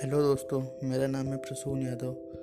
Hello दोस्तों, मेरा नाम है प्रसून यादव।